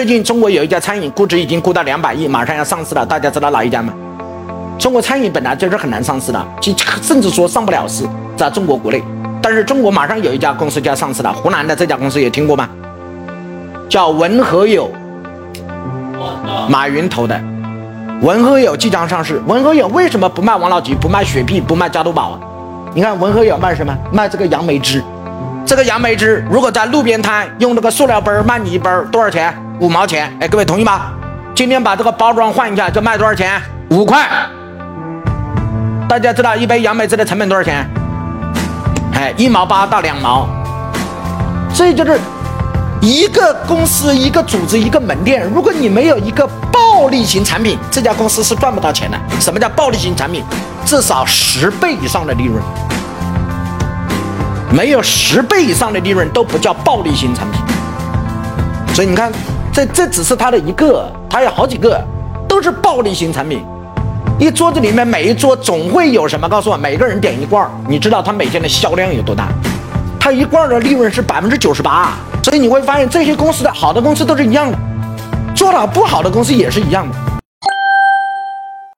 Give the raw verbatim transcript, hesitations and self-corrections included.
最近中国有一家餐饮估值已经估到两百亿，马上要上市了，大家知道哪一家吗？中国餐饮本来就是很难上市的，其甚至说上不了市，在中国国内。但是中国马上有一家公司就要上市了，湖南的这家公司有听过吗？叫文和友，马云投的。文和友即将上市。文和友为什么不卖王老吉，不卖雪碧，不卖加多宝啊？你看文和友卖什么？卖这个杨梅汁。这个杨梅汁如果在路边摊用那个塑料杯卖你一杯多少钱？五毛钱。哎，各位同意吗？今天把这个包装换一下，就卖多少钱？五块。大家知道一杯杨梅汁的成本多少钱？哎，一毛八到两毛。这就是一个公司、一个组织、一个门店，如果你没有一个暴利型产品，这家公司是赚不到钱的。什么叫暴利型产品？至少十倍以上的利润，没有十倍以上的利润都不叫暴利型产品。所以你看，这这只是它的一个，它有好几个都是暴利型产品。一桌子里面每一桌总会有什么？告诉我，每个人点一罐，你知道它每天的销量有多大？它一罐的利润是百分之九十八。所以你会发现，这些公司的好的公司都是一样的，做得好不好的公司也是一样的。